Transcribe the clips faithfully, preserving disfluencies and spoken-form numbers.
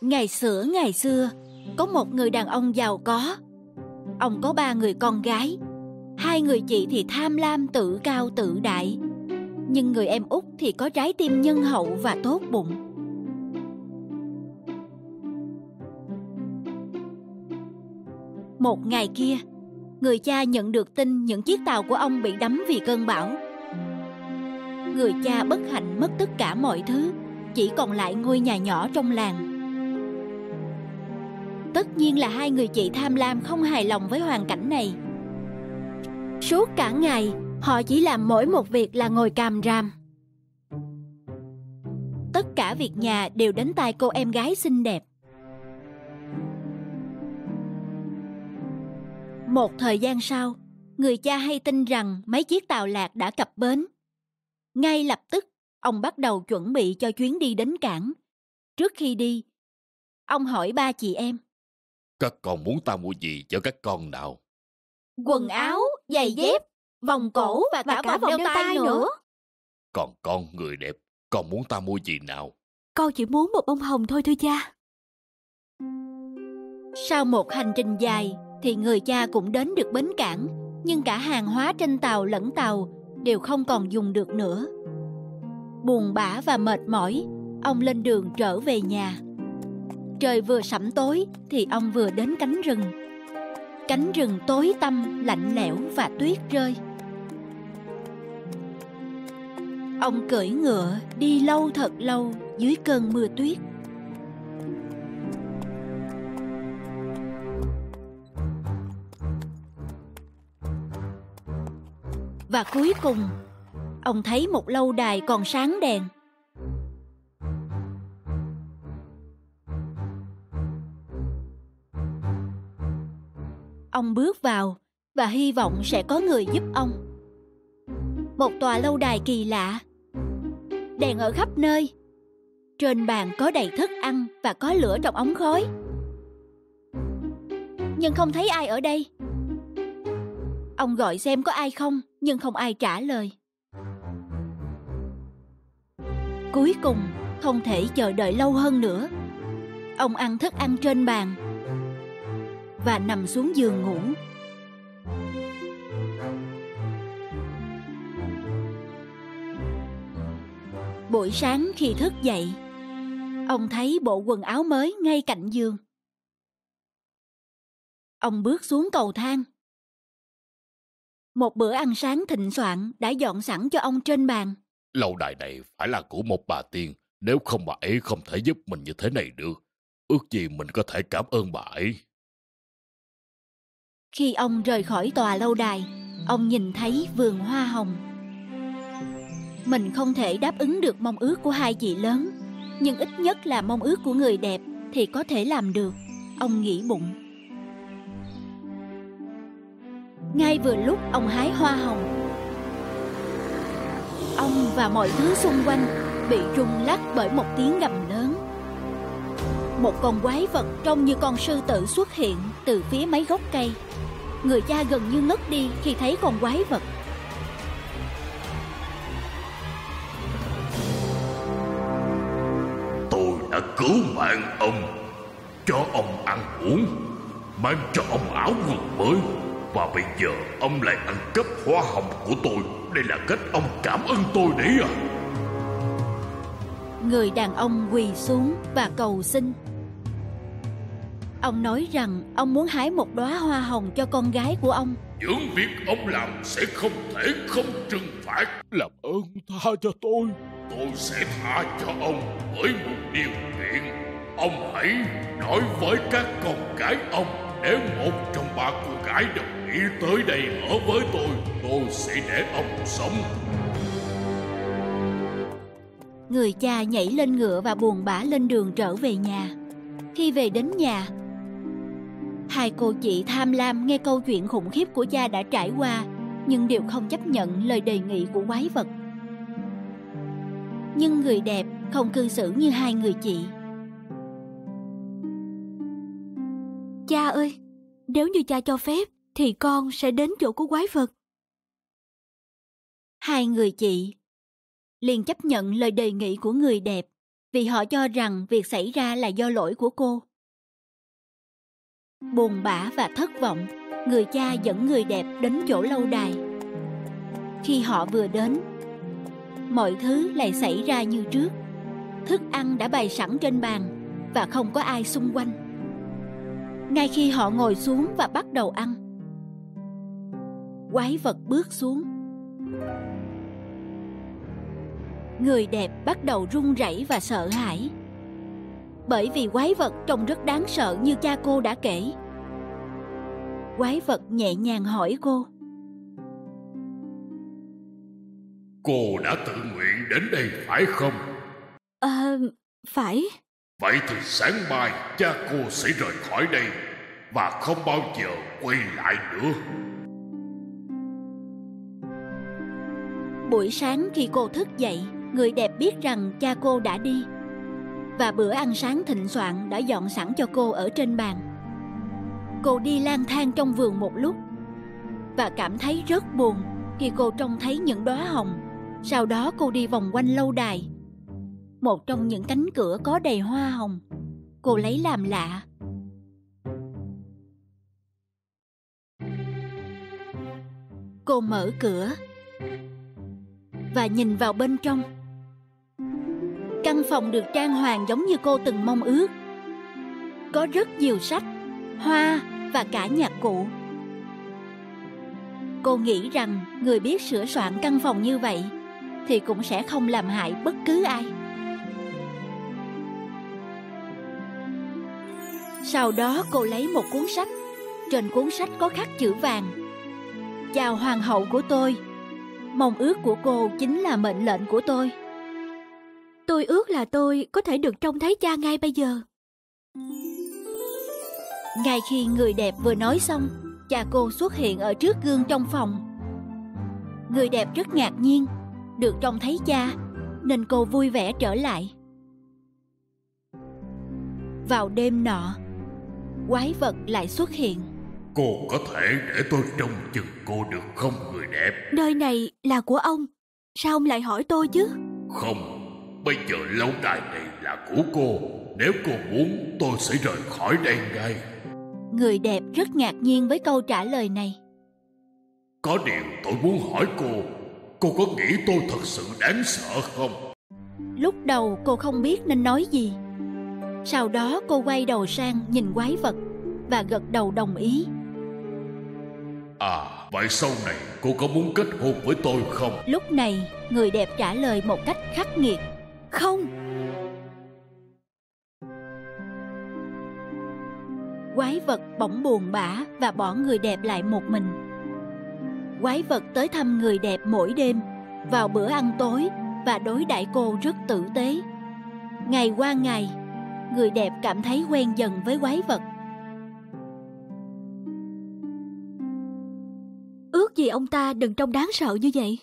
Ngày xưa ngày xưa, có một người đàn ông giàu có. Ông có ba người con gái. Hai người chị thì tham lam tự cao tự đại, nhưng người em út thì có trái tim nhân hậu và tốt bụng. Một ngày kia, người cha nhận được tin những chiếc tàu của ông bị đắm vì cơn bão. Người cha bất hạnh mất tất cả mọi thứ, chỉ còn lại ngôi nhà nhỏ trong làng. Tất nhiên là hai người chị tham lam không hài lòng với hoàn cảnh này. Suốt cả ngày, họ chỉ làm mỗi một việc là ngồi càm ràm. Tất cả việc nhà đều đến tay cô em gái xinh đẹp. Một thời gian sau, người cha hay tin rằng mấy chiếc tàu lạc đã cập bến. Ngay lập tức, ông bắt đầu chuẩn bị cho chuyến đi đến cảng. Trước khi đi, ông hỏi ba chị em: các con muốn ta mua gì cho các con nào? Quần áo, giày dép, vòng cổ và cả, cả vòng đeo tay nữa. Còn con người đẹp, con muốn ta mua gì nào? Con chỉ muốn một bông hồng thôi thưa cha. Sau một hành trình dài thì người cha cũng đến được bến cảng, nhưng cả hàng hóa trên tàu lẫn tàu đều không còn dùng được nữa. Buồn bã và mệt mỏi, ông lên đường trở về nhà. Trời vừa sẩm tối thì ông vừa đến cánh rừng. Cánh rừng tối tăm, lạnh lẽo và tuyết rơi. Ông cưỡi ngựa đi lâu thật lâu dưới cơn mưa tuyết. Và cuối cùng, ông thấy một lâu đài còn sáng đèn. Ông bước vào và hy vọng sẽ có người giúp ông. Một tòa lâu đài kỳ lạ, đèn ở khắp nơi. Trên bàn có đầy thức ăn và có lửa trong ống khói. Nhưng không thấy ai ở đây. Ông gọi xem có ai không, nhưng không ai trả lời. Cuối cùng, không thể chờ đợi lâu hơn nữa, ông ăn thức ăn trên bàn và nằm xuống giường ngủ. Buổi sáng khi thức dậy, ông thấy bộ quần áo mới ngay cạnh giường. Ông bước xuống cầu thang. Một bữa ăn sáng thịnh soạn đã dọn sẵn cho ông trên bàn. Lâu đài này phải là của một bà tiên, nếu không bà ấy không thể giúp mình như thế này được. Ước gì mình có thể cảm ơn bà ấy. Khi ông rời khỏi tòa lâu đài, ông nhìn thấy vườn hoa hồng. Mình không thể đáp ứng được mong ước của hai chị lớn, nhưng ít nhất là mong ước của người đẹp thì có thể làm được, ông nghĩ bụng. Ngay vừa lúc ông hái hoa hồng, ông và mọi thứ xung quanh bị rung lắc bởi một tiếng gầm lớn. Một con quái vật trông như con sư tử xuất hiện từ phía mấy gốc cây. Người cha gần như ngất đi khi thấy con quái vật. Tôi đã cứu mạng ông, cho ông ăn uống, mang cho ông áo quần mới, và bây giờ ông lại ăn cắp hoa hồng của tôi. Đây là cách ông cảm ơn tôi đấy à? Người đàn ông quỳ xuống và cầu xin. Ông nói rằng ông muốn hái một đóa hoa hồng cho con gái của ông. Những việc ông làm sẽ không thể không trừng phạt. Làm ơn tha cho tôi. Tôi sẽ tha cho ông với một điều kiện. Ông hãy nói với các con gái ông, nếu một trong ba cô gái đồng ý tới đây ở với tôi, tôi sẽ để ông sống. Người cha nhảy lên ngựa và buồn bã lên đường trở về nhà. Khi về đến nhà, hai cô chị tham lam nghe câu chuyện khủng khiếp của cha đã trải qua, nhưng đều không chấp nhận lời đề nghị của quái vật. Nhưng người đẹp không cư xử như hai người chị. Cha ơi, nếu như cha cho phép thì con sẽ đến chỗ của quái vật. Hai người chị liền chấp nhận lời đề nghị của người đẹp. vì họ cho rằng việc xảy ra là do lỗi của cô. Buồn bã và thất vọng, người cha dẫn người đẹp đến chỗ lâu đài. Khi họ vừa đến, mọi thứ lại xảy ra như trước. Thức ăn đã bày sẵn trên bàn và không có ai xung quanh. Ngay khi họ ngồi xuống và bắt đầu ăn, quái vật bước xuống. Người đẹp bắt đầu run rẩy và sợ hãi, bởi vì quái vật trông rất đáng sợ như cha cô đã kể. Quái vật nhẹ nhàng hỏi cô: Cô đã tự nguyện đến đây phải không? À, phải. Vậy thì sáng mai cha cô sẽ rời khỏi đây và không bao giờ quay lại nữa. Buổi sáng khi cô thức dậy, người đẹp biết rằng cha cô đã đi, và bữa ăn sáng thịnh soạn đã dọn sẵn cho cô ở trên bàn. Cô đi lang thang trong vườn một lúc và cảm thấy rất buồn khi cô trông thấy những đóa hồng. Sau đó cô đi vòng quanh lâu đài, một trong những cánh cửa có đầy hoa hồng. Cô lấy làm lạ. Cô mở cửa và nhìn vào bên trong. Căn phòng được trang hoàng giống như cô từng mong ước. Có rất nhiều sách, hoa và cả nhạc cụ. Cô nghĩ rằng người biết sửa soạn căn phòng như vậy thì cũng sẽ không làm hại bất cứ ai. Sau đó cô lấy một cuốn sách. Trên cuốn sách có khắc chữ vàng: Chào hoàng hậu của tôi. Mong ước của cô chính là mệnh lệnh của tôi. Tôi ước là tôi có thể được trông thấy cha ngay bây giờ. Ngay khi người đẹp vừa nói xong, cha cô xuất hiện ở trước gương trong phòng. Người đẹp rất ngạc nhiên được trông thấy cha, nên cô vui vẻ trở lại. Vào đêm nọ, quái vật lại xuất hiện. Cô có thể để tôi trông chừng cô được không, người đẹp? Nơi này là của ông, sao ông lại hỏi tôi chứ? Không, bây giờ lâu đài này là của cô. Nếu cô muốn, tôi sẽ rời khỏi đây ngay. Người đẹp rất ngạc nhiên với câu trả lời này. Có điều tôi muốn hỏi cô, cô có nghĩ tôi thật sự đáng sợ không? Lúc đầu cô không biết nên nói gì. Sau đó cô quay đầu sang nhìn quái vật và gật đầu đồng ý. À, vậy sau này cô có muốn kết hôn với tôi không? Lúc này, người đẹp trả lời một cách khắc nghiệt: Không. Quái vật bỗng buồn bã và bỏ người đẹp lại một mình. Quái vật tới thăm người đẹp mỗi đêm, vào bữa ăn tối, và đối đãi cô rất tử tế. Ngày qua ngày, người đẹp cảm thấy quen dần với quái vật. Ước gì ông ta đừng trông đáng sợ như vậy.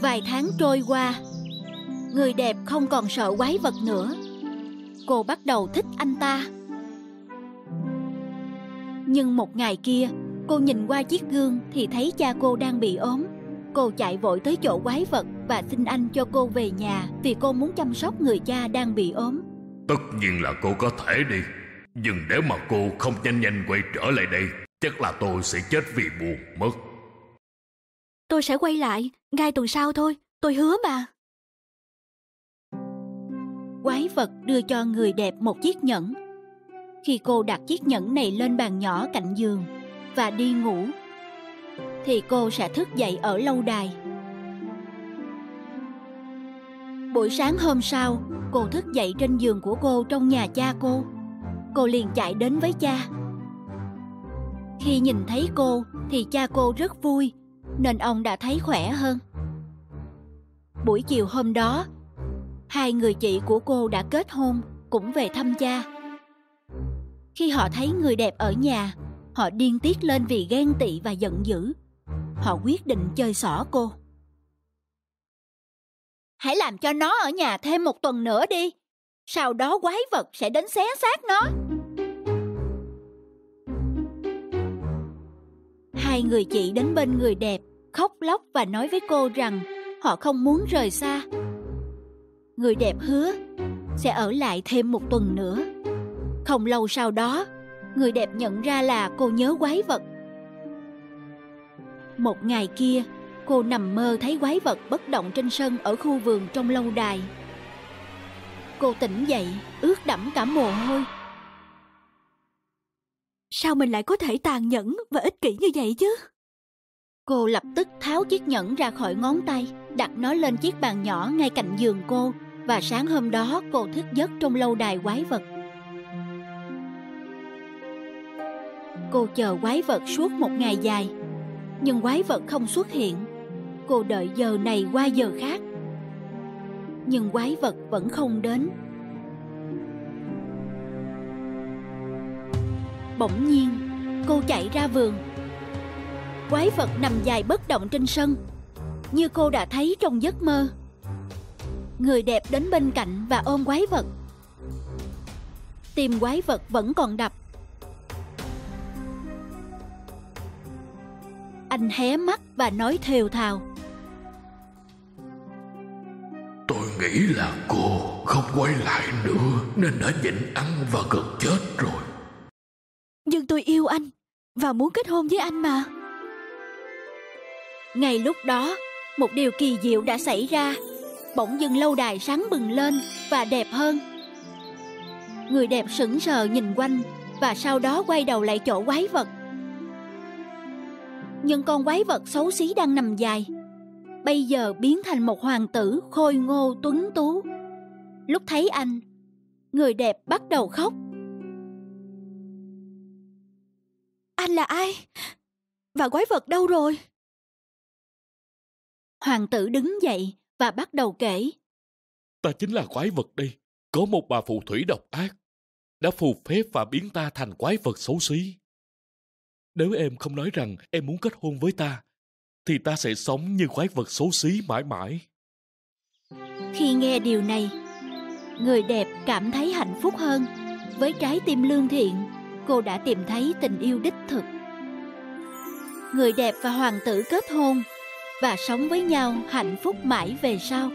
Vài tháng trôi qua, người đẹp không còn sợ quái vật nữa. Cô bắt đầu thích anh ta. Nhưng một ngày kia, cô nhìn qua chiếc gương thì thấy cha cô đang bị ốm. Cô chạy vội tới chỗ quái vật và xin anh cho cô về nhà, vì cô muốn chăm sóc người cha đang bị ốm. Tất nhiên là cô có thể đi, nhưng nếu mà cô không nhanh nhanh quay trở lại đây, chắc là tôi sẽ chết vì buồn mất. Tôi sẽ quay lại ngay tuần sau thôi, tôi hứa mà. Quái vật đưa cho người đẹp một chiếc nhẫn. Khi cô đặt chiếc nhẫn này lên bàn nhỏ cạnh giường và đi ngủ, thì cô sẽ thức dậy ở lâu đài. Buổi sáng hôm sau, cô thức dậy trên giường của cô trong nhà cha cô. Cô liền chạy đến với cha. Khi nhìn thấy cô thì cha cô rất vui, nên ông đã thấy khỏe hơn. Buổi chiều hôm đó, hai người chị của cô đã kết hôn cũng về thăm cha. Khi họ thấy người đẹp ở nhà, họ điên tiết lên vì ghen tị và giận dữ. Họ quyết định chơi xỏ cô. Hãy làm cho nó ở nhà thêm một tuần nữa đi, sau đó quái vật sẽ đến xé xác nó. Hai người chị đến bên người đẹp, khóc lóc và nói với cô rằng họ không muốn rời xa. người đẹp hứa sẽ ở lại thêm một tuần nữa. Không lâu sau đó, người đẹp nhận ra là cô nhớ quái vật. Một ngày kia, cô nằm mơ thấy quái vật bất động trên sân ở khu vườn trong lâu đài. Cô tỉnh dậy, ướt đẫm cả mồ hôi. Sao mình lại có thể tàn nhẫn và ích kỷ như vậy chứ? Cô lập tức tháo chiếc nhẫn ra khỏi ngón tay, đặt nó lên chiếc bàn nhỏ ngay cạnh giường cô, và sáng hôm đó cô thức giấc trong lâu đài quái vật. Cô chờ quái vật suốt một ngày dài, nhưng quái vật không xuất hiện. Cô đợi giờ này qua giờ khác, nhưng quái vật vẫn không đến. Bỗng nhiên, cô chạy ra vườn. Quái vật nằm dài bất động trên sân, như cô đã thấy trong giấc mơ. Người đẹp đến bên cạnh và ôm quái vật. Tim quái vật vẫn còn đập. Anh hé mắt và nói thều thào: Tôi nghĩ là cô không quay lại nữa nên đã nhịn ăn và gần chết rồi. Nhưng tôi yêu anh và muốn kết hôn với anh mà. Ngay lúc đó, một điều kỳ diệu đã xảy ra. Bỗng dưng lâu đài sáng bừng lên và đẹp hơn. Người đẹp sững sờ nhìn quanh và sau đó quay đầu lại chỗ quái vật. Nhưng con quái vật xấu xí đang nằm dài bây giờ biến thành một hoàng tử khôi ngô tuấn tú. Lúc thấy anh, người đẹp bắt đầu khóc. Anh là ai? Và quái vật đâu rồi? Hoàng tử đứng dậy và bắt đầu kể. Ta chính là quái vật đây. Có một bà phù thủy độc ác đã phù phép và biến ta thành quái vật xấu xí. Nếu em không nói rằng em muốn kết hôn với ta, thì ta sẽ sống như quái vật xấu xí mãi mãi. Khi nghe điều này, người đẹp cảm thấy hạnh phúc hơn. Với trái tim lương thiện, cô đã tìm thấy tình yêu đích thực. Người đẹp và hoàng tử kết hôn và sống với nhau hạnh phúc mãi về sau.